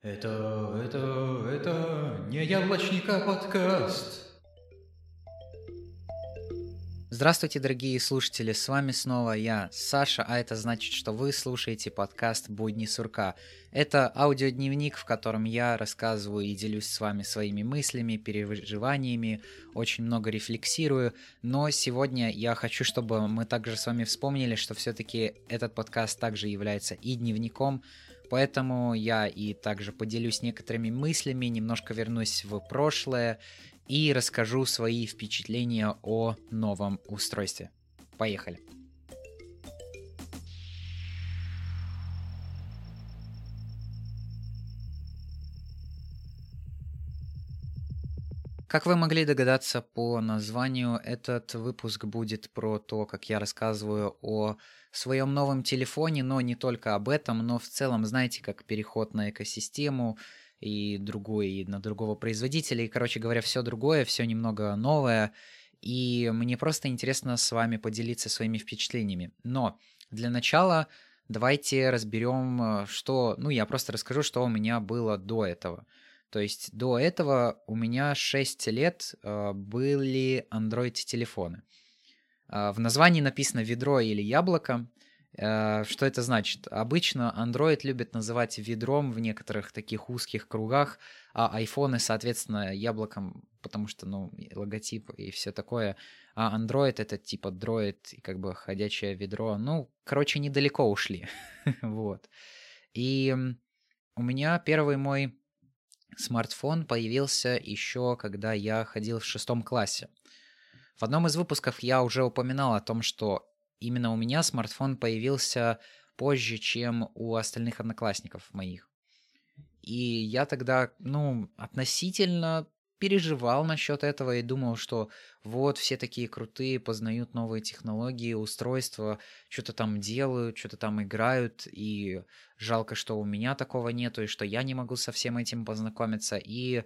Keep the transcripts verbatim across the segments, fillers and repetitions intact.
Это, это, это не яблочника подкаст. Здравствуйте, дорогие слушатели, с вами снова я, Саша, а это значит, что вы слушаете подкаст «Будни Сурка». Это аудиодневник, в котором я рассказываю и делюсь с вами своими мыслями, переживаниями, очень много рефлексирую, но сегодня я хочу, чтобы мы также с вами вспомнили, что все-таки этот подкаст также является и дневником, поэтому я и также поделюсь некоторыми мыслями, немножко вернусь в прошлое и расскажу свои впечатления о новом устройстве. Поехали! Как вы могли догадаться по названию, этот выпуск будет про то, как я рассказываю о своем новом телефоне, но не только об этом, но в целом, знаете, как переход на экосистему, и другой, и на другого производителя, и, короче говоря, все другое, все немного новое, и мне просто интересно с вами поделиться своими впечатлениями. Но для начала давайте разберем, что... Ну, я просто расскажу, что у меня было до этого. То есть до этого у меня шесть лет э, были Android-телефоны. Э, в названии написано «ведро» или «яблоко». Что это значит? Обычно Android любят называть ведром в некоторых таких узких кругах, а айфоны, соответственно, яблоком, потому что, ну, логотип и все такое. А Android — это типа дроид и как бы ходячее ведро. Ну, короче, недалеко ушли. Вот. И у меня первый мой смартфон появился еще, когда я ходил в шестом классе. В одном из выпусков я уже упоминал о том, что именно у меня смартфон появился позже, чем у остальных одноклассников моих. И я тогда, ну, относительно переживал насчет этого и думал, что вот все такие крутые, познают новые технологии, устройства, что-то там делают, что-то там играют, и жалко, что у меня такого нету, и что я не могу со всем этим познакомиться. И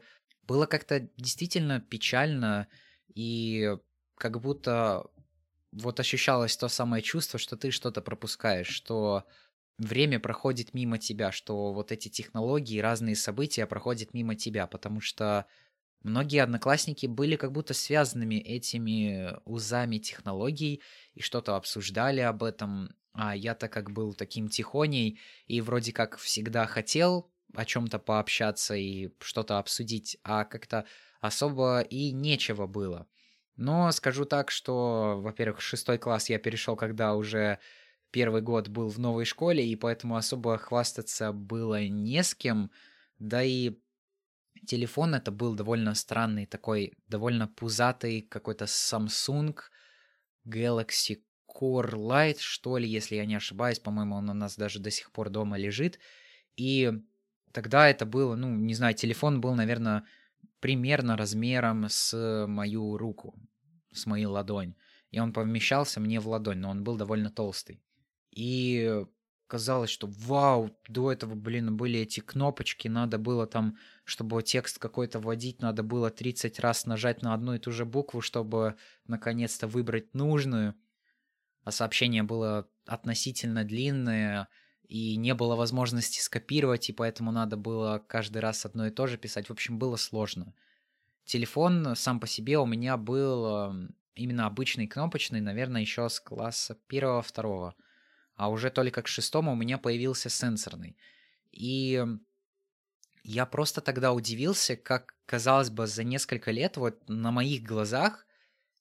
было как-то действительно печально, и как будто... Вот ощущалось то самое чувство, что ты что-то пропускаешь, что время проходит мимо тебя, что вот эти технологии, разные события проходят мимо тебя, потому что многие одноклассники были как будто связанными этими узами технологий и что-то обсуждали об этом, а я-то как был таким тихоней и вроде как всегда хотел о чем-то пообщаться и что-то обсудить, а как-то особо и нечего было. Но скажу так, что, во-первых, шестой класс я перешел, когда уже первый год был в новой школе, и поэтому особо хвастаться было не с кем, да и телефон это был довольно странный, такой довольно пузатый какой-то Samsung Galaxy Core Lite, что ли, если я не ошибаюсь, по-моему, он у нас даже до сих пор дома лежит, и тогда это было, ну, не знаю, телефон был, наверное... примерно размером с мою руку, с мою ладонь. И он помещался мне в ладонь, но он был довольно толстый. И казалось, что вау, до этого, блин, были эти кнопочки, надо было там, чтобы текст какой-то вводить, надо было тридцать раз нажать на одну и ту же букву, чтобы наконец-то выбрать нужную. А сообщение было относительно длинное, и не было возможности скопировать, и поэтому надо было каждый раз одно и то же писать. В общем, было сложно. Телефон сам по себе у меня был именно обычный кнопочный, наверное, еще с класса первого-второго. А уже только к шестому у меня появился сенсорный. И я просто тогда удивился, как, казалось бы, за несколько лет вот на моих глазах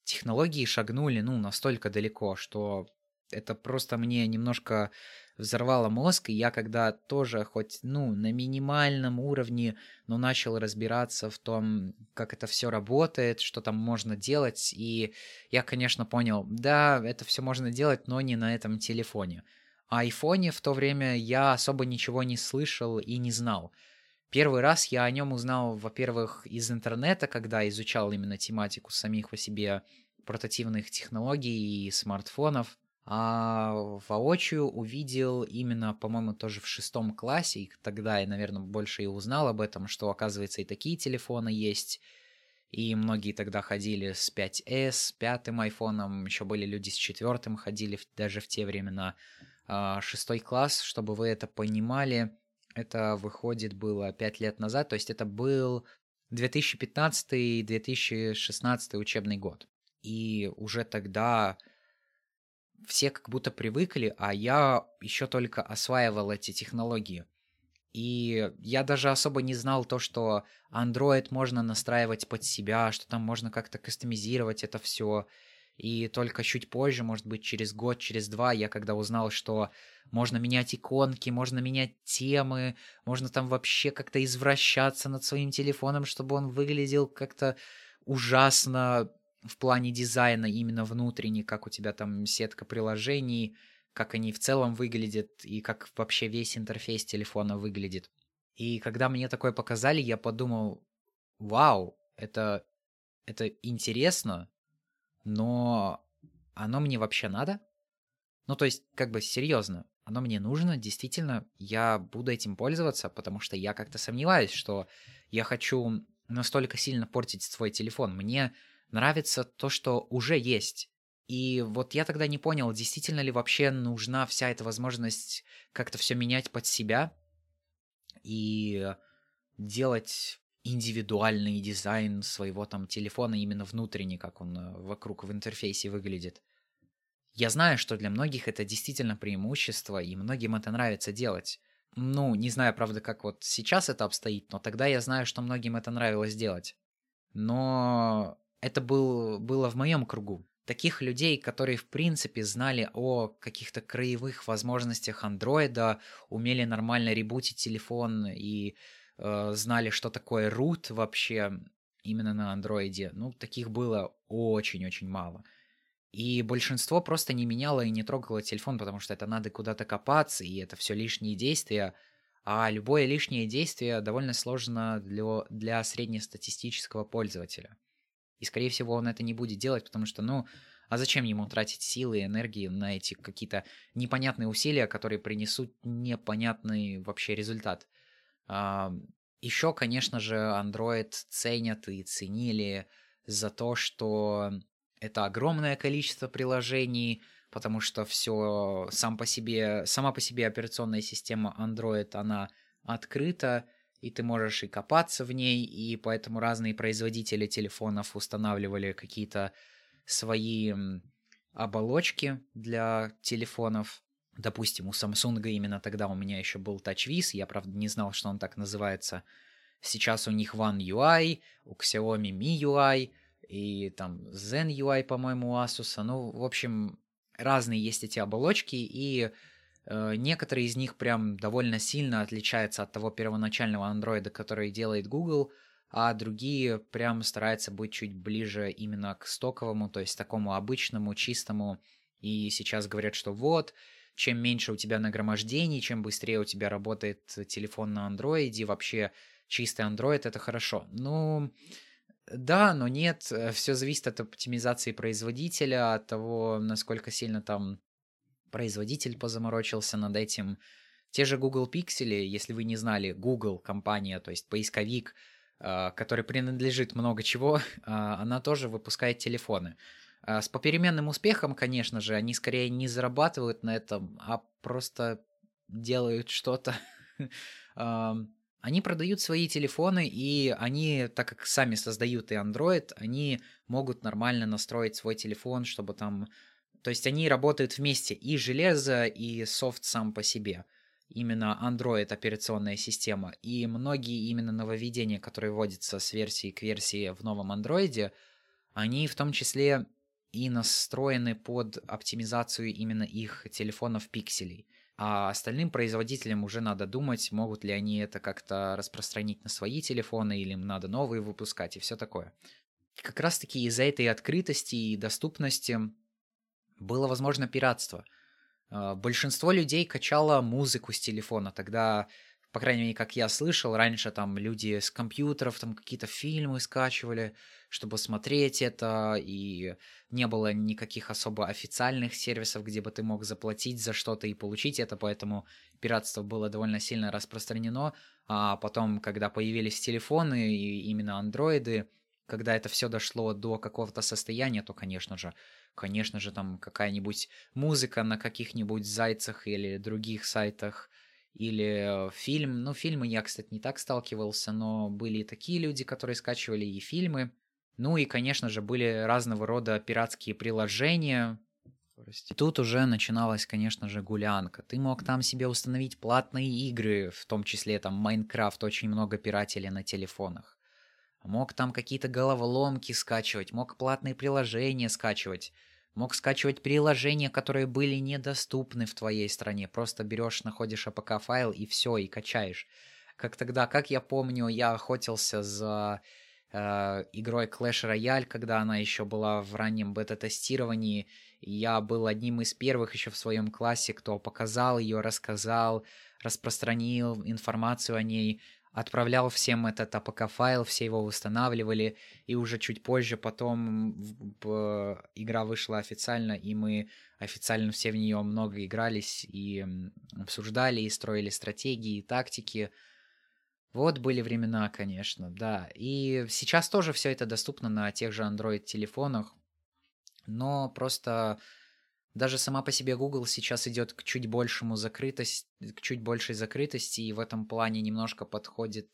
технологии шагнули, ну, настолько далеко, что... Это просто мне немножко взорвало мозг, и я когда тоже хоть, ну, на минимальном уровне, но начал разбираться в том, как это все работает, что там можно делать, и я, конечно, понял, да, это все можно делать, но не на этом телефоне. О айфоне в то время я особо ничего не слышал и не знал. Первый раз я о нем узнал, во-первых, из интернета, когда изучал именно тематику самих по себе портативных технологий и смартфонов, а воочию увидел именно, по-моему, тоже в шестом классе, и тогда я, наверное, больше и узнал об этом, что, оказывается, и такие телефоны есть, и многие тогда ходили с пять эс, с пятым айфоном, еще были люди с четвертым ходили даже в те времена. Шестой класс, чтобы вы это понимали, Это, выходит, было пять лет назад, то есть это был две тысячи пятнадцатый - две тысячи шестнадцатый учебный год. И уже тогда все как будто привыкли, а я еще только осваивал эти технологии. И я даже особо не знал то, что Android можно настраивать под себя, что там можно как-то кастомизировать это все. И только чуть позже, может быть, через год, через два, я когда узнал, что можно менять иконки, можно менять темы, можно там вообще как-то извращаться над своим телефоном, чтобы он выглядел как-то ужасно в плане дизайна, именно внутренне, как у тебя там сетка приложений, как они в целом выглядят и как вообще весь интерфейс телефона выглядит. И когда мне такое показали, я подумал, вау, это, это интересно, но оно мне вообще надо? Ну, то есть, как бы серьезно, оно мне нужно, действительно, я буду этим пользоваться, потому что я как-то сомневаюсь, что я хочу настолько сильно портить свой телефон. Мне нравится то, что уже есть. И вот я тогда не понял, действительно ли вообще нужна вся эта возможность как-то все менять под себя и делать индивидуальный дизайн своего там телефона именно внутренний, как он вокруг в интерфейсе выглядит. Я знаю, что для многих это действительно преимущество, и многим это нравится делать. Ну, не знаю, правда, как вот сейчас это обстоит, но тогда я знаю, что многим это нравилось делать. Но это был, было в моем кругу. Таких людей, которые, в принципе, знали о каких-то краевых возможностях Андроида, умели нормально ребутить телефон и э, знали, что такое рут вообще именно на Андроиде, ну, таких было очень-очень мало. И большинство просто не меняло и не трогало телефон, потому что это надо куда-то копаться, и это все лишние действия. А любое лишнее действие довольно сложно для, для среднестатистического пользователя. И, скорее всего, он это не будет делать, потому что, ну, а зачем ему тратить силы и энергии на эти какие-то непонятные усилия, которые принесут непонятный вообще результат. Еще, конечно же, Android ценят и ценили за то, что это огромное количество приложений, потому что все сам по себе, сама по себе операционная система Android, она открыта, и ты можешь и копаться в ней, и поэтому разные производители телефонов устанавливали какие-то свои оболочки для телефонов. Допустим, у Samsung именно тогда у меня еще был TouchWiz, я, правда, не знал, что он так называется. Сейчас у них One ю ай, у Xiaomi эм ай ю ай, и там Zen ю ай, по-моему, у Asus. Ну, в общем, разные есть эти оболочки, и некоторые из них прям довольно сильно отличаются от того первоначального андроида, который делает Google, а другие прям стараются быть чуть ближе именно к стоковому, то есть такому обычному, чистому. И сейчас говорят, что вот, чем меньше у тебя нагромождений, чем быстрее у тебя работает телефон на андроиде, вообще чистый андроид — это хорошо. Ну, да, но нет, все зависит от оптимизации производителя, от того, насколько сильно там производитель позаморочился над этим. Те же Google Pixel, если вы не знали, Google компания, то есть поисковик, который принадлежит много чего, она тоже выпускает телефоны. С попеременным успехом, конечно же, они скорее не зарабатывают на этом, а просто делают что-то. Они продают свои телефоны, и они, так как сами создают и Android, они могут нормально настроить свой телефон, чтобы там... То есть они работают вместе, и железо, и софт сам по себе. Именно Android операционная система. И многие именно нововведения, которые вводятся с версии к версии в новом Android, они в том числе и настроены под оптимизацию именно их телефонов пикселей. А остальным производителям уже надо думать, могут ли они это как-то распространить на свои телефоны, или им надо новые выпускать, и все такое. И как раз-таки из-за этой открытости и доступности было возможно пиратство. Большинство людей качало музыку с телефона. Тогда, по крайней мере, как я слышал, раньше там люди с компьютеров там какие-то фильмы скачивали, чтобы смотреть это, и не было никаких особо официальных сервисов, где бы ты мог заплатить за что-то и получить это, поэтому пиратство было довольно сильно распространено. А потом, когда появились телефоны и именно андроиды, когда это все дошло до какого-то состояния, то, конечно же, Конечно же, там какая-нибудь музыка на каких-нибудь зайцах или других сайтах или фильм. Ну, фильмы я, кстати, не так сталкивался, но были и такие люди, которые скачивали и фильмы. Ну и, конечно же, были разного рода пиратские приложения. И тут уже начиналась, конечно же, гулянка. Ты мог там себе установить платные игры, в том числе там Майнкрафт, очень много пиратили на телефонах. Мог там какие-то головоломки скачивать, мог платные приложения скачивать, мог скачивать приложения, которые были недоступны в твоей стране. Просто берешь, находишь эй пи кей-файл и все, и качаешь. Как тогда, как я помню, я охотился за э, игрой Clash Royale, когда она еще была в раннем бета-тестировании. Я был одним из первых еще в своем классе, кто показал ее, рассказал, распространил информацию о ней, отправлял всем этот эй пи кей-файл, все его восстанавливали, и уже чуть позже потом игра вышла официально, и мы официально все в нее много игрались, и обсуждали, и строили стратегии, и тактики. Вот были времена, конечно, да. И сейчас тоже все это доступно на тех же Android-телефонах, но просто... Даже сама по себе Google сейчас идет к чуть большему закрытости, к чуть большей закрытости, и в этом плане немножко подходит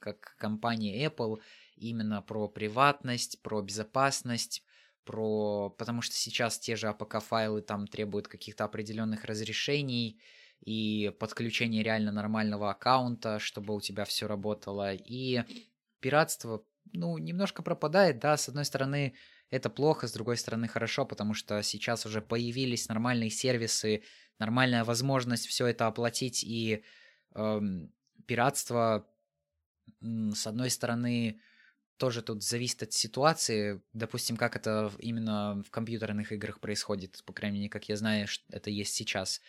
как компания Apple именно про приватность, про безопасность, про... потому что сейчас те же эй пи кей-файлы там требуют каких-то определенных разрешений и подключения реально нормального аккаунта, чтобы у тебя все работало, и пиратство, ну, немножко пропадает, да, с одной стороны... Это плохо, с другой стороны, хорошо, потому что сейчас уже появились нормальные сервисы, нормальная возможность все это оплатить, и э, пиратство, с одной стороны, тоже тут зависит от ситуации, допустим, как это именно в компьютерных играх происходит, по крайней мере, как я знаю, это есть сейчас.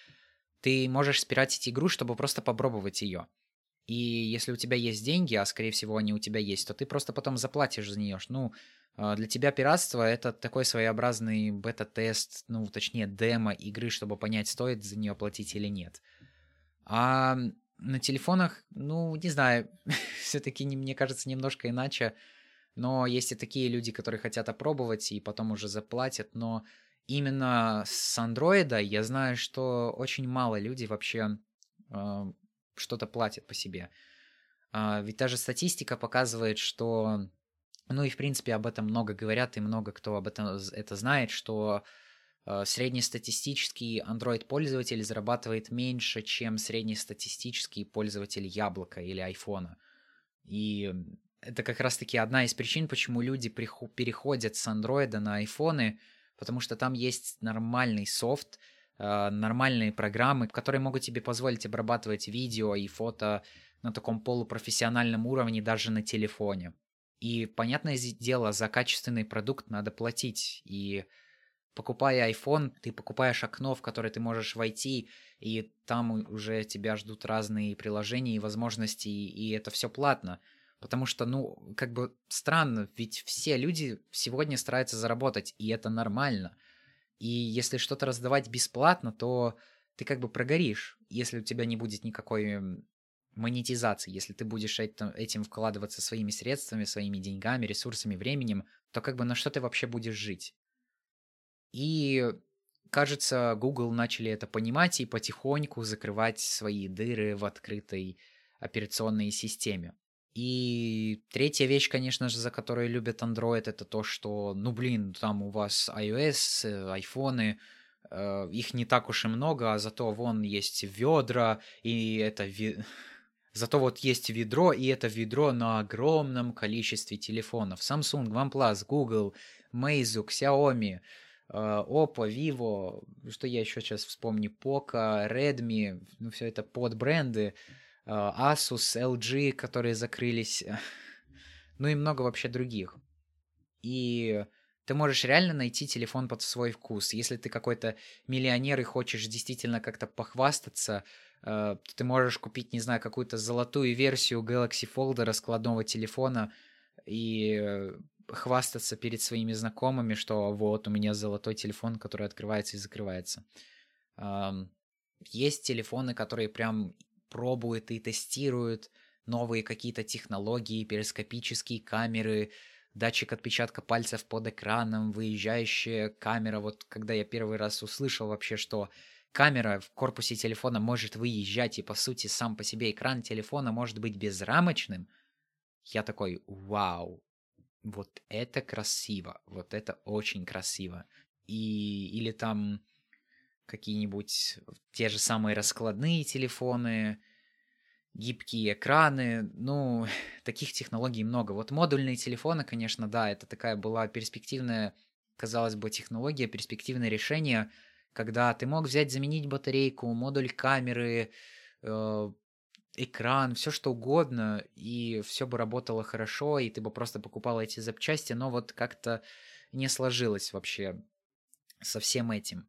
Ты можешь спиратить игру, чтобы просто попробовать ее. И если у тебя есть деньги, а скорее всего они у тебя есть, то ты просто потом заплатишь за нее. Ну, для тебя пиратство — это такой своеобразный бета-тест, ну, точнее, демо игры, чтобы понять, стоит за нее платить или нет. А на телефонах, ну, не знаю, все-таки, мне кажется, немножко иначе, но есть и такие люди, которые хотят опробовать и потом уже заплатят, но именно с Android я знаю, что очень мало людей вообще э, что-то платят по себе. Э, ведь даже статистика показывает, что... Ну и, в принципе, об этом много говорят, и много кто об этом это знает, что э, среднестатистический Android-пользователь зарабатывает меньше, чем среднестатистический пользователь яблока или айфона. И это как раз-таки одна из причин, почему люди приху- переходят с Android на айфоны, потому что там есть нормальный софт, э, нормальные программы, которые могут тебе позволить обрабатывать видео и фото на таком полупрофессиональном уровне даже на телефоне. И, понятное дело, за качественный продукт надо платить. И покупая iPhone, ты покупаешь окно, в которое ты можешь войти, и там уже тебя ждут разные приложения и возможности, и это все платно. Потому что, ну, как бы странно, ведь все люди сегодня стараются заработать, и это нормально. И если что-то раздавать бесплатно, то ты как бы прогоришь, если у тебя не будет никакой... монетизации. Если ты будешь этим вкладываться своими средствами, своими деньгами, ресурсами, временем, то как бы на что ты вообще будешь жить? И, кажется, Google начали это понимать и потихоньку закрывать свои дыры в открытой операционной системе. И третья вещь, конечно же, за которую любят Android, это то, что, ну блин, там у вас iOS, айфоны... Их не так уж и много, а зато вон есть ведра, и это... Ви... Зато вот есть ведро, и это ведро на огромном количестве телефонов. Samsung, OnePlus, Google, Meizu, Xiaomi, Oppo, Vivo, что я еще сейчас вспомню, Poco, Redmi, ну все это подбренды, Asus, эл джи, которые закрылись, ну и много вообще других. И... Ты можешь реально найти телефон под свой вкус. Если ты какой-то миллионер и хочешь действительно как-то похвастаться, то ты можешь купить, не знаю, какую-то золотую версию Galaxy Fold раскладного телефона и хвастаться перед своими знакомыми, что вот у меня золотой телефон, который открывается и закрывается. Есть телефоны, которые прям пробуют и тестируют новые какие-то технологии, перископические камеры, датчик отпечатка пальцев под экраном, выезжающая камера. Вот когда я первый раз услышал вообще, что камера в корпусе телефона может выезжать, и, по сути, сам по себе экран телефона может быть безрамочным, я такой: вау, вот это красиво, вот это очень красиво. И, или там какие-нибудь те же самые раскладные телефоны, гибкие экраны, ну, таких технологий много. Вот модульные телефоны, конечно, да, это такая была перспективная, казалось бы, технология, перспективное решение, когда ты мог взять, заменить батарейку, модуль камеры, э, экран, все что угодно, и все бы работало хорошо, и ты бы просто покупал эти запчасти, но вот как-то не сложилось вообще со всем этим.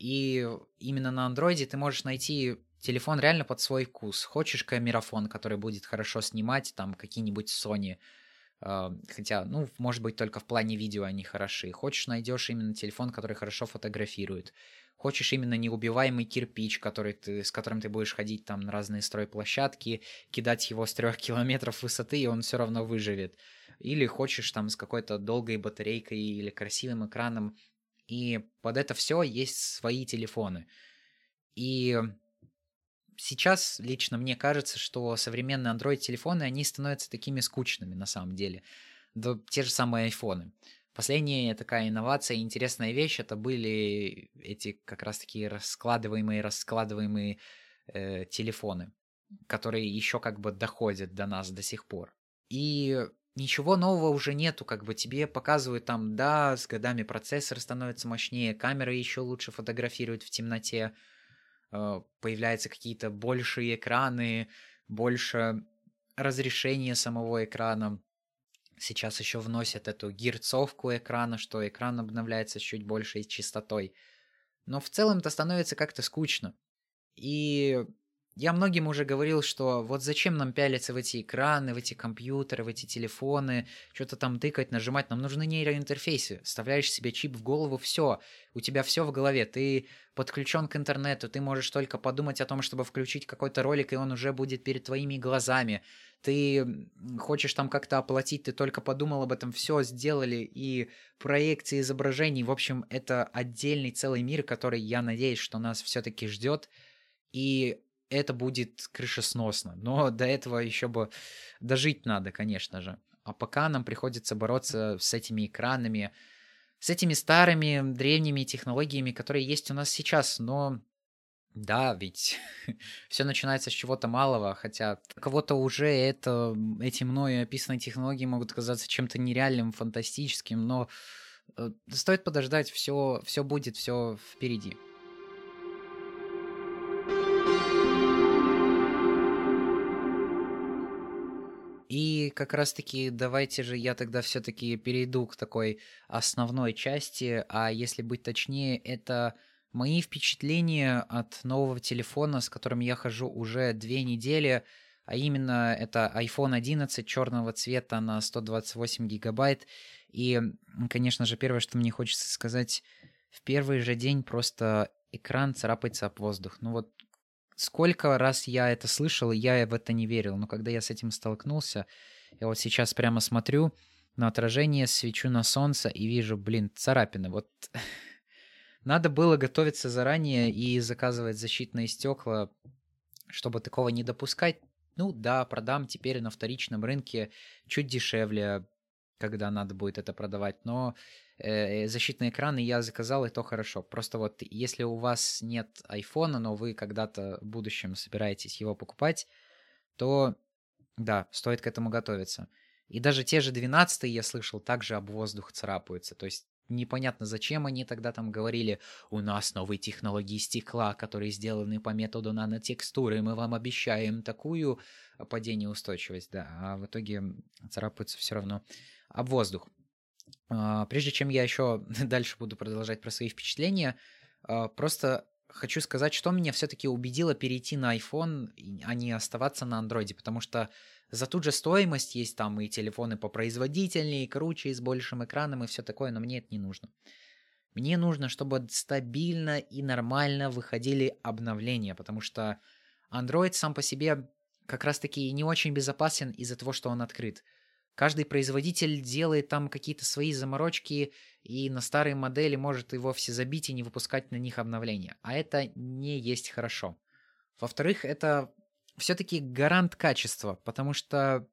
И именно на Android ты можешь найти телефон реально под свой вкус. Хочешь камерафон, который будет хорошо снимать, там какие-нибудь Sony, э, хотя, ну, может быть, только в плане видео они хороши. Хочешь, найдешь именно телефон, который хорошо фотографирует. Хочешь именно неубиваемый кирпич, который ты, с которым ты будешь ходить там на разные стройплощадки, кидать его с трех километров высоты, и он все равно выживет. Или хочешь там с какой-то долгой батарейкой или красивым экраном. И под это все есть свои телефоны. И сейчас лично мне кажется, что современные Android-телефоны, они становятся такими скучными на самом деле. Да, те же самые айфоны. Последняя такая инновация, интересная вещь, это были эти как раз такие раскладываемые, раскладываемые э, телефоны, которые еще как бы доходят до нас до сих пор. И ничего нового уже нету, как бы тебе показывают там, да, с годами процессор становится мощнее, камера еще лучше фотографирует в темноте, появляются какие-то большие экраны, больше разрешение самого экрана. Сейчас еще вносят эту герцовку экрана, что экран обновляется с чуть большей частотой. Но в целом это становится как-то скучно. И я многим уже говорил, что вот зачем нам пялиться в эти экраны, в эти компьютеры, в эти телефоны, что-то там тыкать, нажимать, нам нужны нейроинтерфейсы. Вставляешь себе чип в голову, все, у тебя все в голове, ты подключен к интернету, ты можешь только подумать о том, чтобы включить какой-то ролик, и он уже будет перед твоими глазами. Ты хочешь там как-то оплатить, ты только подумал об этом, все сделали, и проекции изображений, в общем, это отдельный целый мир, который, я надеюсь, что нас все-таки ждет, и это будет крышесносно, но до этого еще бы дожить надо, конечно же. А пока нам приходится бороться с этими экранами, с этими старыми древними технологиями, которые есть у нас сейчас. Но да, ведь все начинается с чего-то малого, хотя кого-то уже это, эти мною описанные технологии могут казаться чем-то нереальным, фантастическим, но стоит подождать, все, все будет, все впереди. И как раз-таки давайте же я тогда все-таки перейду к такой основной части, а если быть точнее, это мои впечатления от нового телефона, с которым я хожу уже две недели, а именно это айфон одиннадцать черного цвета на сто двадцать восемь гигабайт. И, конечно же, первое, что мне хочется сказать, в первый же день просто экран царапается об воздух. Ну вот, сколько раз я это слышал, и я в это не верил. Но когда я с этим столкнулся, я вот сейчас прямо смотрю на отражение, свечу на солнце и вижу, блин, царапины. Вот надо было готовиться заранее и заказывать защитные стекла, чтобы такого не допускать. Ну да, продам теперь на вторичном рынке чуть дешевле, когда надо будет это продавать. Но э, защитные экраны я заказал, и то хорошо. Просто вот если у вас нет айфона, но вы когда-то в будущем собираетесь его покупать, то да, стоит к этому готовиться. И даже те же двенадцатые, я слышал, также об воздух царапаются. То есть непонятно, зачем они тогда там говорили: у нас новые технологии стекла, которые сделаны по методу нанотекстуры, мы вам обещаем такую падениеустойчивость, да, а в итоге царапаются все равно об воздух. Прежде чем я еще дальше буду продолжать про свои впечатления, просто хочу сказать, что меня все-таки убедило перейти на iPhone, а не оставаться на Android, потому что за ту же стоимость есть там и телефоны попроизводительнее, и круче, и с большим экраном, и все такое, но мне это не нужно. Мне нужно, чтобы стабильно и нормально выходили обновления, потому что Android сам по себе как раз-таки не очень безопасен из-за того, что он открыт. Каждый производитель делает там какие-то свои заморочки, и на старые модели может и вовсе забить и не выпускать на них обновления. А это не есть хорошо. Во-вторых, это все-таки гарант качества, потому что,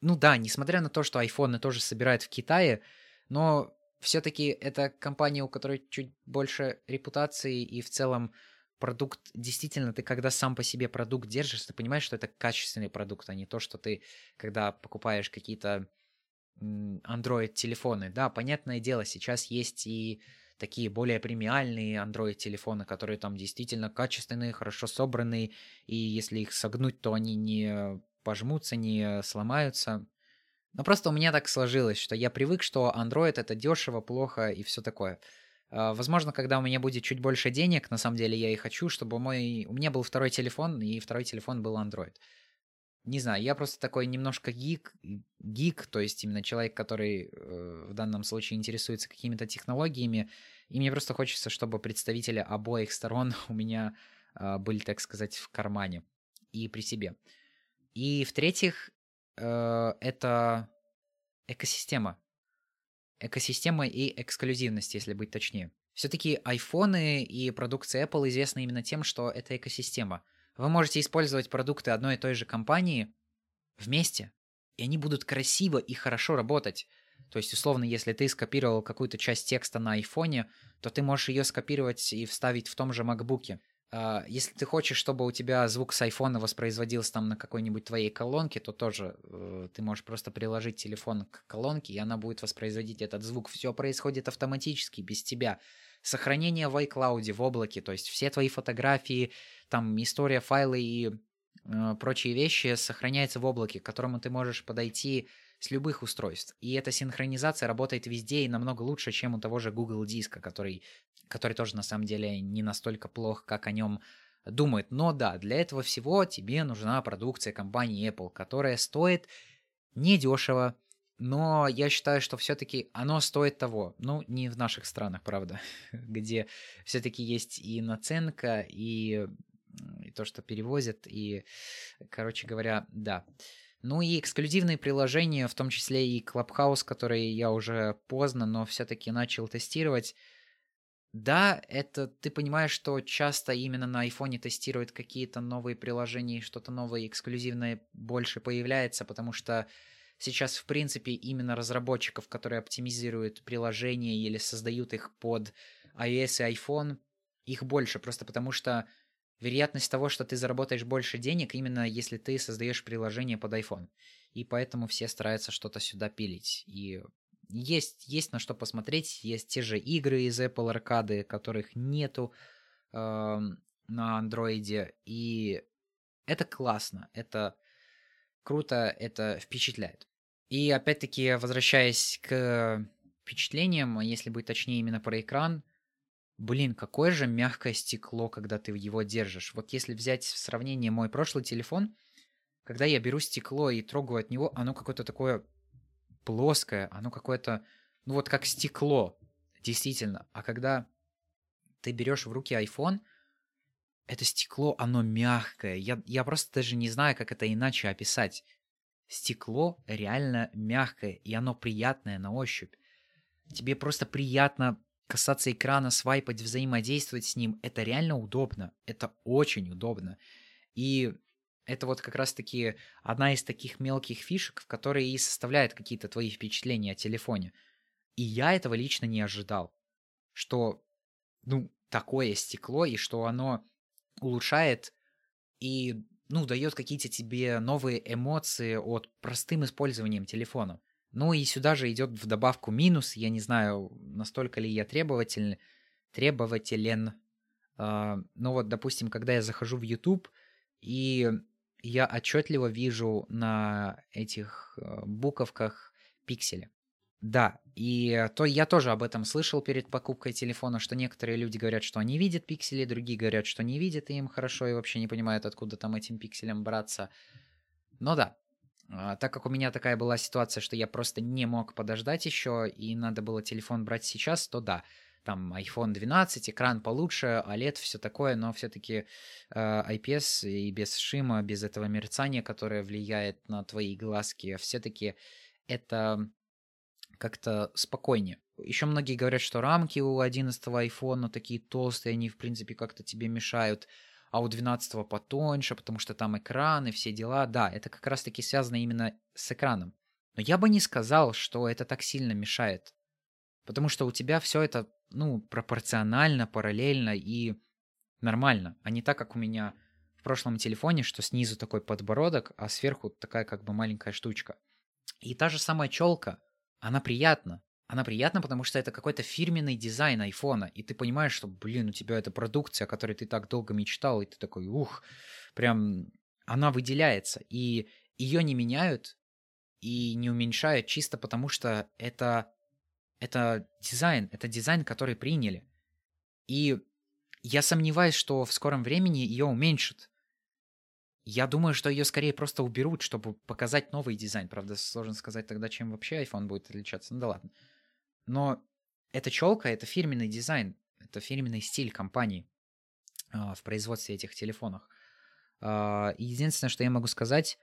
ну да, несмотря на то, что айфоны тоже собирают в Китае, но все-таки это компания, у которой чуть больше репутации, и в целом продукт, действительно, ты когда сам по себе продукт держишь, ты понимаешь, что это качественный продукт, а не то, что ты, когда покупаешь какие-то Android-телефоны. Да, понятное дело, сейчас есть и такие более премиальные Android-телефоны, которые там действительно качественные, хорошо собранные, и если их согнуть, то они не пожмутся, не сломаются. Но просто у меня так сложилось, что я привык, что Android — это дешево, плохо и все такое. Возможно, когда у меня будет чуть больше денег, на самом деле я и хочу, чтобы мой... у меня был второй телефон, и второй телефон был Android. Не знаю, я просто такой немножко гик, гик, то есть именно человек, который э, в данном случае интересуется какими-то технологиями, и мне просто хочется, чтобы представители обоих сторон у меня э, были, так сказать, в кармане и при себе. И в-третьих, э, это экосистема. Экосистема и эксклюзивность, если быть точнее. Все-таки айфоны и продукция Apple известны именно тем, что это экосистема. Вы можете использовать продукты одной и той же компании вместе, и они будут красиво и хорошо работать. То есть, условно, если ты скопировал какую-то часть текста на айфоне, то ты можешь ее скопировать и вставить в том же макбуке. Если ты хочешь, чтобы у тебя звук с айфона воспроизводился там на какой-нибудь твоей колонке, то тоже ты можешь просто приложить телефон к колонке, и она будет воспроизводить этот звук. Все происходит автоматически, без тебя. Сохранение в iCloud, в облаке, то есть все твои фотографии, там история, файлы и э, прочие вещи сохраняются в облаке, к которому ты можешь подойти с любых устройств. И эта синхронизация работает везде и намного лучше, чем у того же Google диска, который, который тоже на самом деле не настолько плох, как о нем думают. Но да, для этого всего тебе нужна продукция компании Apple, которая стоит недешево. Но я считаю, что все-таки оно стоит того. Ну, не в наших странах, правда, где все-таки есть и наценка, и, и то, что перевозят, и, короче говоря, да. Ну и эксклюзивные приложения, в том числе и Clubhouse, которые я уже поздно, но все-таки начал тестировать. Да, это ты понимаешь, что часто именно на айфоне тестируют какие-то новые приложения, что-то новое эксклюзивное больше появляется, потому что сейчас, в принципе, именно разработчиков, которые оптимизируют приложения или создают их под iOS и iPhone, их больше, просто потому что вероятность того, что ты заработаешь больше денег, именно если ты создаешь приложение под iPhone. И поэтому все стараются что-то сюда пилить. И есть, есть на что посмотреть, есть те же игры из Apple Arcade, которых нету э, на Android. И это классно, это круто, это впечатляет. И опять-таки, возвращаясь к впечатлениям, если быть точнее именно про экран, блин, какое же мягкое стекло, когда ты его держишь. Вот если взять в сравнение мой прошлый телефон, когда я беру стекло и трогаю от него, оно какое-то такое плоское, оно какое-то, ну вот как стекло, действительно. А когда ты берешь в руки iPhone, это стекло, оно мягкое. Я, я просто даже не знаю, как это иначе описать. Стекло реально мягкое, и оно приятное на ощупь. Тебе просто приятно касаться экрана, свайпать, взаимодействовать с ним. Это реально удобно. Это очень удобно. И это вот как раз-таки одна из таких мелких фишек, которые и составляют какие-то твои впечатления о телефоне. И я этого лично не ожидал. Что, ну, такое стекло, и что оно улучшает и, ну, дает какие-то тебе новые эмоции от простым использованием телефона. Ну и сюда же идет в добавку минус, я не знаю, настолько ли я требователь, требователен, э, но вот, допустим, когда я захожу в Ютуб, и я отчетливо вижу на этих буковках пиксели. Да, и то я тоже об этом слышал перед покупкой телефона, что некоторые люди говорят, что они видят пиксели, другие говорят, что не видят, и им хорошо, и вообще не понимают, откуда там этим пикселям браться. Но да, так как у меня такая была ситуация, что я просто не мог подождать еще, и надо было телефон брать сейчас, то да, там айфон двенадцать, экран получше, о лед, все такое, но все-таки ай пи эс и без шима, без этого мерцания, которое влияет на твои глазки, все-таки это как-то спокойнее. Еще многие говорят, что рамки у одиннадцатого айфона такие толстые, они, в принципе, как-то тебе мешают, а у двенадцатого потоньше, потому что там экран и все дела. Да, это как раз-таки связано именно с экраном. Но я бы не сказал, что это так сильно мешает, потому что у тебя все это, ну, пропорционально, параллельно и нормально, а не так, как у меня в прошлом телефоне, что снизу такой подбородок, а сверху такая как бы маленькая штучка. И та же самая челка, она приятна. Она приятна, потому что это какой-то фирменный дизайн айфона, и ты понимаешь, что, блин, у тебя эта продукция, о которой ты так долго мечтал, и ты такой, ух, прям она выделяется, и ее не меняют и не уменьшают чисто потому, что это, это дизайн, это дизайн, который приняли. И я сомневаюсь, что в скором времени ее уменьшат. Я думаю, что ее скорее просто уберут, чтобы показать новый дизайн. Правда, сложно сказать тогда, чем вообще iPhone будет отличаться. Ну да ладно. Но эта челка — это фирменный дизайн, это фирменный стиль компании э, в производстве этих телефонов. Э, единственное, что я могу сказать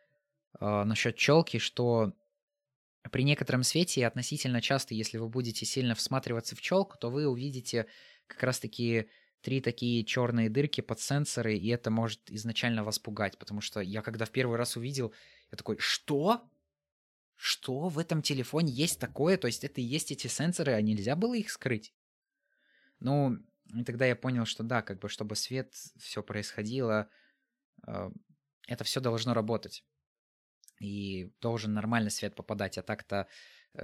э, насчет челки, что при некотором свете относительно часто, если вы будете сильно всматриваться в челку, то вы увидите как раз-таки три такие черные дырки под сенсоры, и это может изначально вас пугать, потому что я когда в первый раз увидел, я такой, что? Что в этом телефоне есть такое? То есть это и есть эти сенсоры, а нельзя было их скрыть? Ну, и тогда я понял, что да, как бы чтобы свет, все происходило, это все должно работать. И должен нормально свет попадать, а так-то,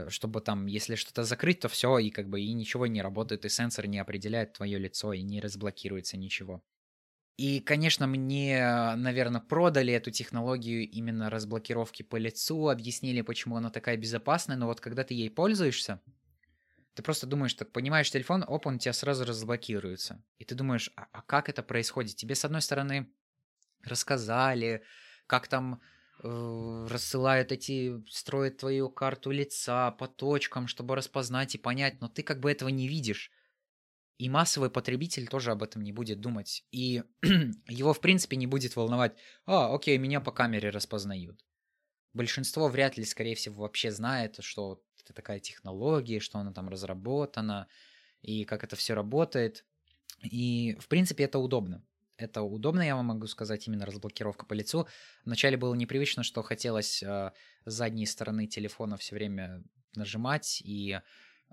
чтобы там, если что-то закрыть, то все, и как бы и ничего не работает, и сенсор не определяет твое лицо, и не разблокируется ничего. И, конечно, мне, наверное, продали эту технологию именно разблокировки по лицу, объяснили, почему она такая безопасная, но вот когда ты ей пользуешься, ты просто думаешь, так понимаешь телефон, оп, он у тебя сразу разблокируется. И ты думаешь, а, а как это происходит? Тебе, с одной стороны, рассказали, как там э, рассылают эти, строят твою карту лица по точкам, чтобы распознать и понять, но ты как бы этого не видишь. И массовый потребитель тоже об этом не будет думать. И его, в принципе, не будет волновать. А, окей, меня по камере распознают. Большинство вряд ли, скорее всего, вообще знает, что это такая технология, что она там разработана, и как это все работает. И, в принципе, это удобно. Это удобно, я вам могу сказать, именно разблокировка по лицу. Вначале было непривычно, что хотелось э, с задней стороны телефона все время нажимать и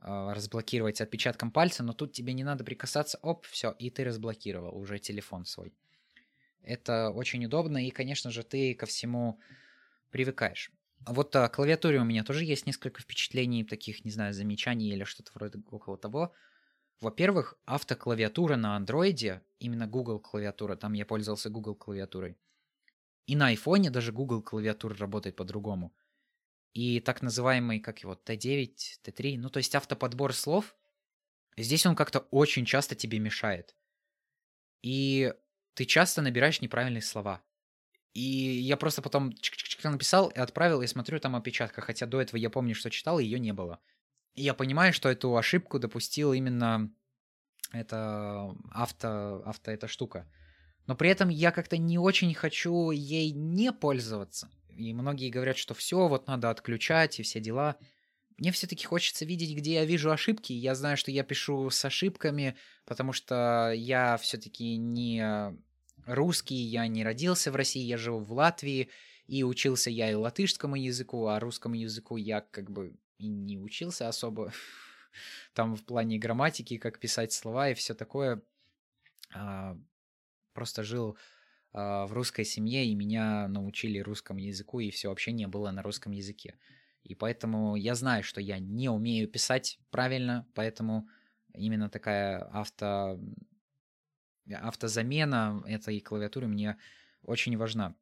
разблокировать отпечатком пальца, но тут тебе не надо прикасаться, оп, все, и ты разблокировал уже телефон свой. Это очень удобно, и, конечно же, ты ко всему привыкаешь. Вот о клавиатуре у меня тоже есть несколько впечатлений, таких, не знаю, замечаний или что-то вроде около того. Во-первых, автоклавиатура на андроиде, именно Google клавиатура, там я пользовался Google клавиатурой. И на айфоне даже Google клавиатура работает по-другому. И так называемый, как его, Т девять, Т три, ну то есть автоподбор слов, здесь он как-то очень часто тебе мешает. И ты часто набираешь неправильные слова. И я просто потом написал и отправил, и смотрю, там опечатка, хотя до этого я помню, что читал, и ее не было. И я понимаю, что эту ошибку допустил именно эта авто, авто эта штука. Но при этом я как-то не очень хочу ей не пользоваться. И многие говорят, что все, вот надо отключать и все дела. Мне все-таки хочется видеть, где я вижу ошибки. Я знаю, что я пишу с ошибками, потому что я все-таки не русский, я не родился в России, я живу в Латвии, и учился я и латышскому языку, а русскому языку я как бы и не учился особо. Там в плане грамматики, как писать слова и все такое. Просто жил в русской семье, и меня научили русскому языку, и все общение было на русском языке. И поэтому я знаю, что я не умею писать правильно, поэтому именно такая авто... автозамена этой клавиатуры мне очень важна.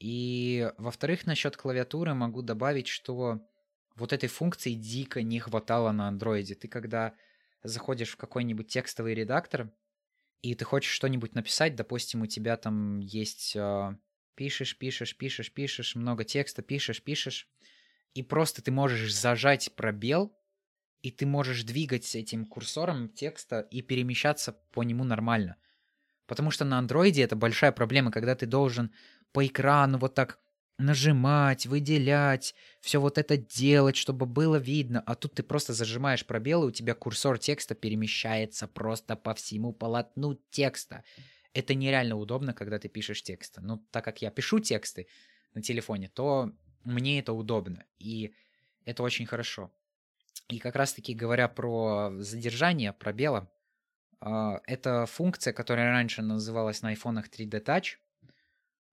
И, во-вторых, насчет клавиатуры могу добавить, что вот этой функции дико не хватало на андроиде. Ты когда заходишь в какой-нибудь текстовый редактор, и ты хочешь что-нибудь написать, допустим, у тебя там есть... Э, пишешь, пишешь, пишешь, пишешь, много текста, пишешь, пишешь, и просто ты можешь зажать пробел, и ты можешь двигать этим курсором текста и перемещаться по нему нормально. Потому что на андроиде это большая проблема, когда ты должен по экрану вот так нажимать, выделять, все вот это делать, чтобы было видно. А тут ты просто зажимаешь пробелы, у тебя курсор текста перемещается просто по всему полотну текста. Это нереально удобно, когда ты пишешь тексты. Но так как я пишу тексты на телефоне, то мне это удобно. И это очень хорошо. И как раз-таки говоря про задержание пробела, это функция, которая раньше называлась на айфонах три дэ тач,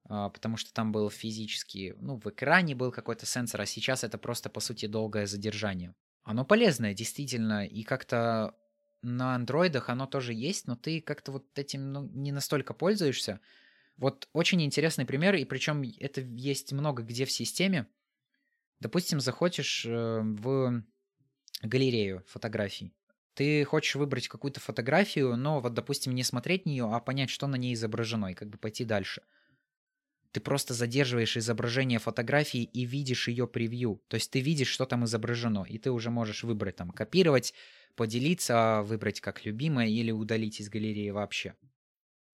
потому что там был физически, ну, в экране был какой-то сенсор, а сейчас это просто, по сути, долгое задержание. Оно полезное, действительно, и как-то на андроидах оно тоже есть, но ты как-то вот этим, ну, не настолько пользуешься. Вот очень интересный пример, и причем это есть много где в системе. Допустим, заходишь в галерею фотографий. Ты хочешь выбрать какую-то фотографию, но вот, допустим, не смотреть нее, а понять, что на ней изображено, и как бы пойти дальше. Ты просто задерживаешь изображение фотографии и видишь ее превью. То есть ты видишь, что там изображено, и ты уже можешь выбрать там копировать, поделиться, выбрать как любимое или удалить из галереи вообще.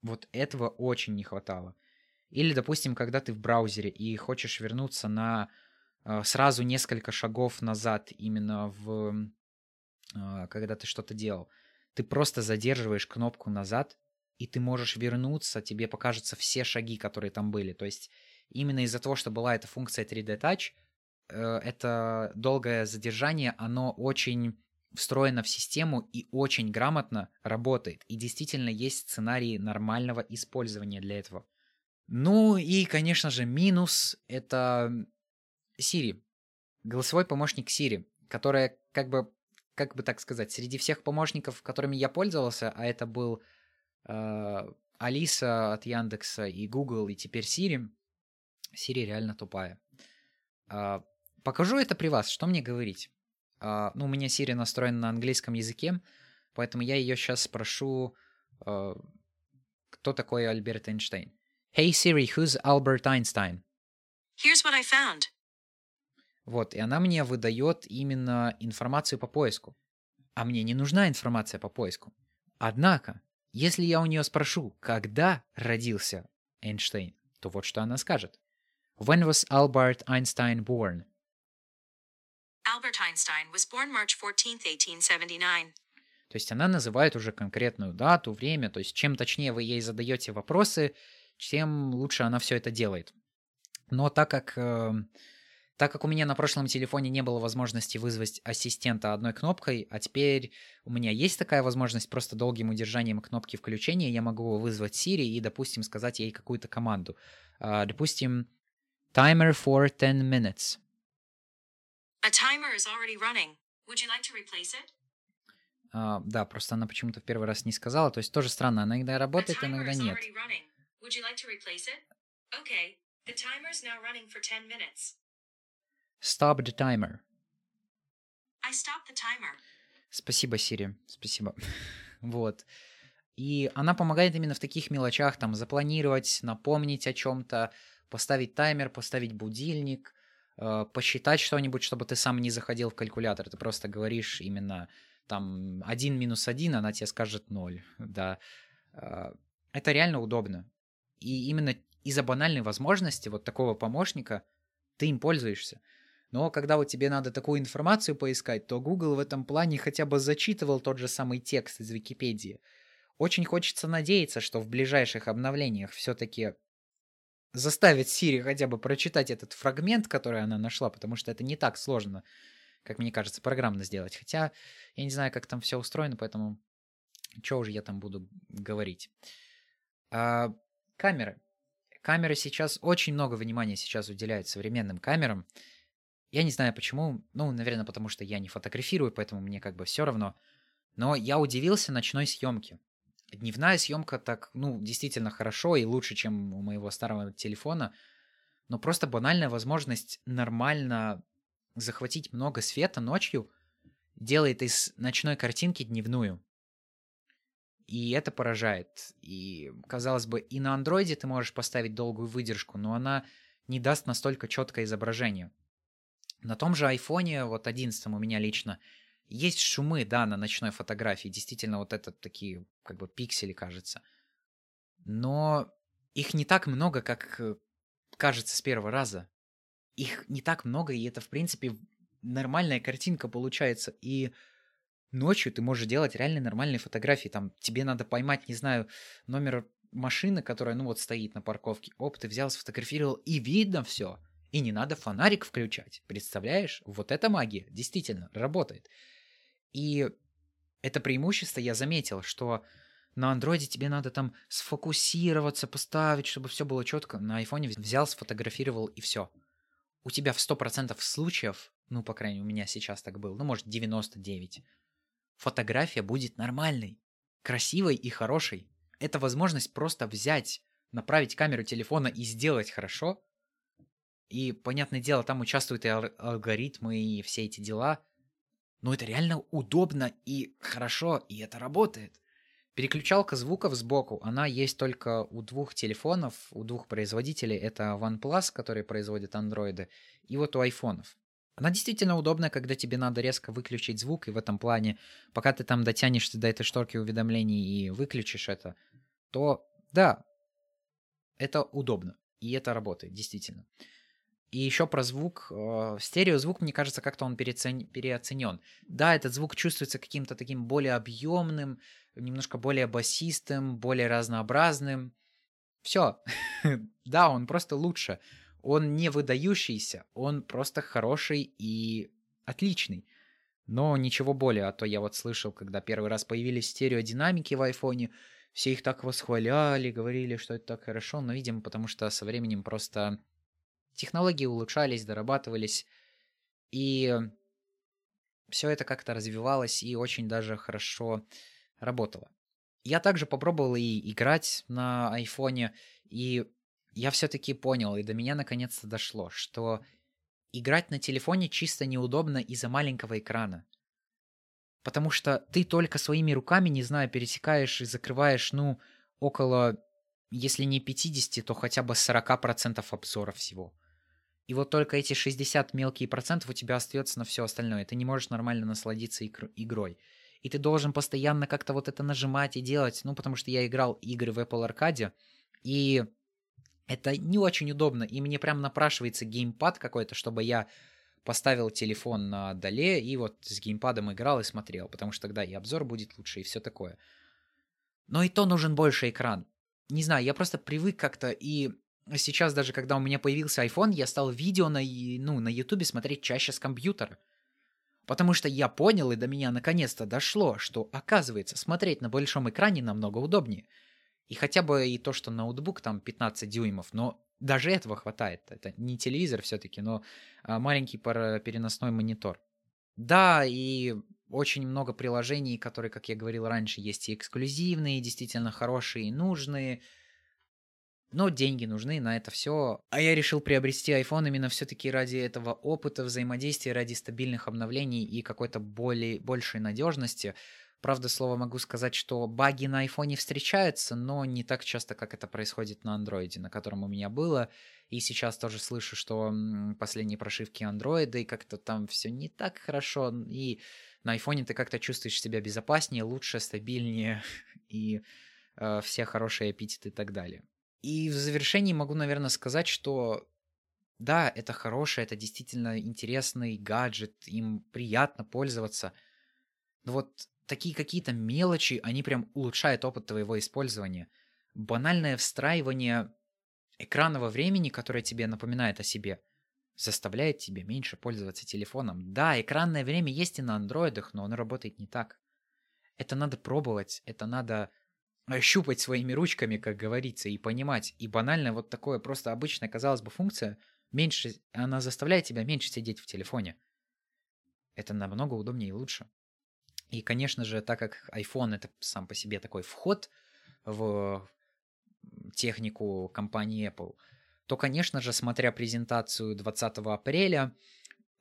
Вот этого очень не хватало. Или, допустим, когда ты в браузере и хочешь вернуться на сразу несколько шагов назад именно в... когда ты что-то делал. Ты просто задерживаешь кнопку назад, и ты можешь вернуться, тебе покажутся все шаги, которые там были. То есть именно из-за того, что была эта функция три дэ тач, это долгое задержание, оно очень встроено в систему и очень грамотно работает. И действительно есть сценарии нормального использования для этого. Ну и, конечно же, минус — это Siri. Голосовой помощник Siri, которая как бы... как бы так сказать, среди всех помощников, которыми я пользовался, а это был э, Алиса от Яндекса и Google, и теперь Siri, Siri реально тупая. Э, покажу это при вас, что мне говорить. Э, ну, у меня Siri настроена на английском языке, поэтому я ее сейчас спрошу, э, кто такой Альберт Эйнштейн. Hey Siri, who's Albert Einstein? Here's what I found. Вот, и она мне выдает именно информацию по поиску. А мне не нужна информация по поиску. Однако, если я у нее спрошу, когда родился Эйнштейн, то вот что она скажет. When was Albert Einstein born? Albert Einstein was born March fourteenth, eighteen seventy-nine. То есть она называет уже конкретную дату, время. То есть чем точнее вы ей задаете вопросы, тем лучше она все это делает. Но так как... Так как у меня на прошлом телефоне не было возможности вызвать ассистента одной кнопкой, а теперь у меня есть такая возможность, просто долгим удержанием кнопки включения я могу вызвать Siri и, допустим, сказать ей какую-то команду. Uh, допустим, timer for ten minutes. A timer is already running. Would you like to replace it? Uh, да, просто она почему-то в первый раз не сказала, то есть тоже странно, она иногда работает, иногда нет. Would you like to replace it? Okay. The timer is now running for ten minutes. Stop the timer. I stopped the timer. Спасибо, Siri. Спасибо. Вот. И она помогает именно в таких мелочах, там, запланировать, напомнить о чем-то, поставить таймер, поставить будильник, э, посчитать что-нибудь, чтобы ты сам не заходил в калькулятор. Ты просто говоришь именно, там, один минус один, она тебе скажет ноль. Да. Э, это реально удобно. И именно из-за банальной возможности вот такого помощника ты им пользуешься. Но когда вот тебе надо такую информацию поискать, то Google в этом плане хотя бы зачитывал тот же самый текст из Википедии. Очень хочется надеяться, что в ближайших обновлениях все-таки заставят Siri хотя бы прочитать этот фрагмент, который она нашла, потому что это не так сложно, как мне кажется, программно сделать. Хотя я не знаю, как там все устроено, поэтому что уже я там буду говорить. А, камеры. Камеры сейчас... Очень много внимания сейчас уделяют современным камерам. Я не знаю почему, ну, наверное, потому что я не фотографирую, поэтому мне как бы все равно. Но я удивился ночной съемке. Дневная съемка так, ну, действительно хорошо и лучше, чем у моего старого телефона. Но просто банальная возможность нормально захватить много света ночью делает из ночной картинки дневную. И это поражает. И, казалось бы, и на андроиде ты можешь поставить долгую выдержку, но она не даст настолько четкое изображение. На том же айфоне, вот одиннадцатом у меня лично, есть шумы, да, на ночной фотографии. Действительно, вот это такие, как бы, пиксели, кажется. Но их не так много, как кажется с первого раза. их не так много, и это, в принципе, нормальная картинка получается. И ночью ты можешь делать реально нормальные фотографии. Там тебе надо поймать, не знаю, номер машины, которая, ну вот, стоит на парковке. Оп, ты взял, сфотографировал, и видно все. И не надо фонарик включать. Представляешь? Вот эта магия действительно работает. И это преимущество я заметил, что на андроиде тебе надо там сфокусироваться, поставить, чтобы все было четко. На айфоне взял, сфотографировал, и все. У тебя в сто процентов случаев, ну, по крайней мере, у меня сейчас так было, ну, может, девяносто девять процентов, фотография будет нормальной, красивой и хорошей. Это возможность просто взять, направить камеру телефона и сделать хорошо. И, понятное дело, там участвуют и алгоритмы, и все эти дела. Но это реально удобно и хорошо, и это работает. Переключалка звуков сбоку, она есть только у двух телефонов, у двух производителей. Это OnePlus, который производит андроиды, и вот у айфонов. Она действительно удобна, когда тебе надо резко выключить звук, и в этом плане, пока ты там дотянешься до этой шторки уведомлений и выключишь это, то да, это удобно, и это работает, действительно. И еще про звук. Стереозвук, мне кажется, как-то он переоценен. Да, этот звук чувствуется каким-то таким более объемным, немножко более басистым, более разнообразным. Все. Да, он просто лучше. Он не выдающийся, он просто хороший и отличный. Но ничего более. А то я вот слышал, когда первый раз появились стереодинамики в айфоне, все их так восхваляли, говорили, что это так хорошо. Но, видимо, потому что со временем просто... технологии улучшались, дорабатывались, и все это как-то развивалось и очень даже хорошо работало. Я также попробовал и играть на айфоне, и я все-таки понял, и до меня наконец-то дошло, что играть на телефоне чисто неудобно из-за маленького экрана. Потому что ты только своими руками, не знаю, пересекаешь и закрываешь, ну, около, если не пятьдесят, то хотя бы сорок процентов обзора всего. И вот только эти шестьдесят мелких процентов у тебя остается на все остальное. Ты не можешь нормально насладиться игр- игрой. И ты должен постоянно как-то вот это нажимать и делать. Ну, потому что я играл игры в Apple Arcade, и это не очень удобно. И мне прям напрашивается геймпад какой-то, чтобы я поставил телефон на доле и вот с геймпадом играл и смотрел. Потому что тогда и обзор будет лучше, и все такое. Но и то нужен больше экран. Не знаю, я просто привык как-то, и сейчас даже, когда у меня появился iPhone, я стал видео на, ну, на Ютубе смотреть чаще с компьютера. Потому что я понял, и до меня наконец-то дошло, что, оказывается, смотреть на большом экране намного удобнее. И хотя бы и то, что ноутбук там пятнадцать дюймов, но даже этого хватает. Это не телевизор все-таки, но маленький переносной монитор. Да, и... очень много приложений, которые, как я говорил раньше, есть и эксклюзивные, и действительно хорошие, и нужные. Но деньги нужны на это все. А я решил приобрести iPhone именно все-таки ради этого опыта взаимодействия, ради стабильных обновлений и какой-то более, большей надежности. Правда, слово могу сказать, что баги на iPhone встречаются, но не так часто, как это происходит на Android, на котором у меня было. И сейчас тоже слышу, что последние прошивки Android, и как-то там все не так хорошо, и... на айфоне ты как-то чувствуешь себя безопаснее, лучше, стабильнее и э, все хорошие аппетиты и так далее. И в завершении могу, наверное, сказать, что да, это хорошее, это действительно интересный гаджет, им приятно пользоваться. Но вот такие какие-то мелочи, они прям улучшают опыт твоего использования. Банальное встраивание экранного времени, которое тебе напоминает о себе, заставляет тебя меньше пользоваться телефоном. Да, экранное время есть и на андроидах, но оно работает не так. Это надо пробовать, это надо щупать своими ручками, как говорится, и понимать. И банально вот такое просто обычная, казалось бы, функция, меньше, она заставляет тебя меньше сидеть в телефоне. Это намного удобнее и лучше. И, конечно же, так как iPhone — это сам по себе такой вход в технику компании Apple, то, конечно же, смотря презентацию двадцатого апреля,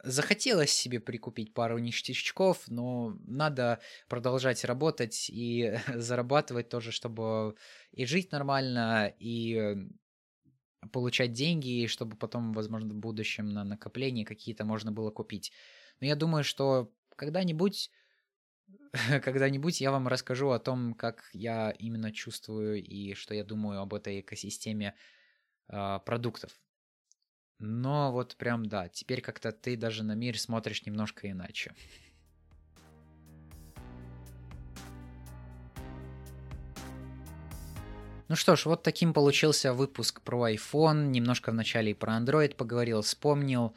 захотелось себе прикупить пару ништячков, но надо продолжать работать и зарабатывать тоже, чтобы и жить нормально, и получать деньги, и чтобы потом, возможно, в будущем на накопление какие-то можно было купить. Но я думаю, что когда-нибудь, когда-нибудь я вам расскажу о том, как я именно чувствую и что я думаю об этой экосистеме продуктов. Но вот прям да, теперь как-то ты даже на мир смотришь немножко иначе. Ну что ж, вот таким получился выпуск про iPhone, немножко вначале и про Android поговорил, вспомнил.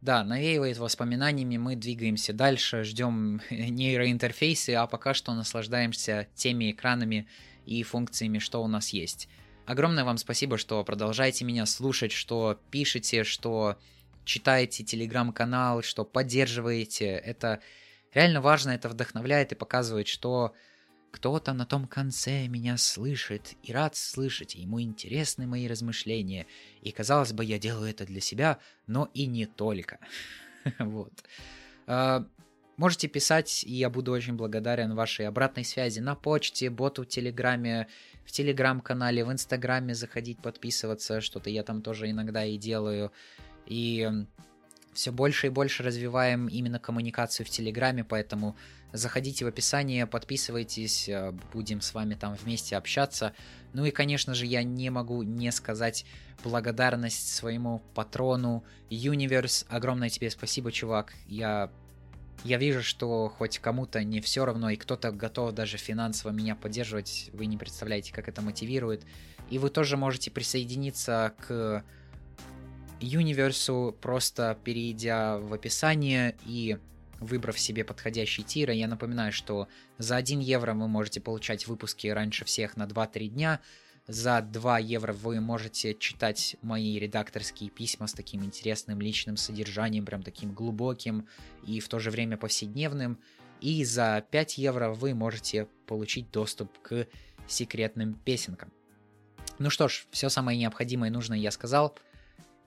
Да, навеивает воспоминаниями, мы двигаемся дальше, ждем нейроинтерфейсы, а пока что наслаждаемся теми экранами и функциями, что у нас есть. Огромное вам спасибо, что продолжаете меня слушать, что пишете, что читаете телеграм-канал, что поддерживаете. Это реально важно, это вдохновляет и показывает, что... Кто-то на том конце меня слышит и рад слышать, и ему интересны мои размышления. И, казалось бы, я делаю это для себя, но и не только. Вот. Можете писать, и я буду очень благодарен вашей обратной связи на почте, боту в Телеграме, в Телеграм-канале, в Инстаграме заходить, подписываться, что-то я там тоже иногда и делаю. И... Все больше и больше развиваем именно коммуникацию в Телеграме, поэтому заходите в описание, подписывайтесь, будем с вами там вместе общаться. Ну и, конечно же, я не могу не сказать благодарность своему патрону Universe. Огромное тебе спасибо, чувак. Я, я вижу, что хоть кому-то не все равно, и кто-то готов даже финансово меня поддерживать. Вы не представляете, как это мотивирует. И вы тоже можете присоединиться к... Юниверсу, просто перейдя в описание и выбрав себе подходящий тир. Я напоминаю, что за один евро вы можете получать выпуски раньше всех на два-три дня, за два евро вы можете читать мои редакторские письма с таким интересным личным содержанием, прям таким глубоким и в то же время повседневным, и за пять евро вы можете получить доступ к секретным песенкам. Ну что ж, все самое необходимое и нужное я сказал.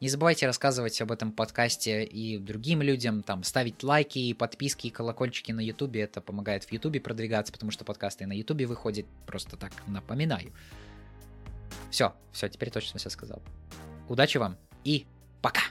Не забывайте рассказывать об этом подкасте и другим людям, там, ставить лайки и подписки, и колокольчики на Ютубе. Это помогает в Ютубе продвигаться, потому что подкасты на Ютубе выходят, просто так напоминаю. Все, все, теперь точно все сказал. Удачи вам и пока!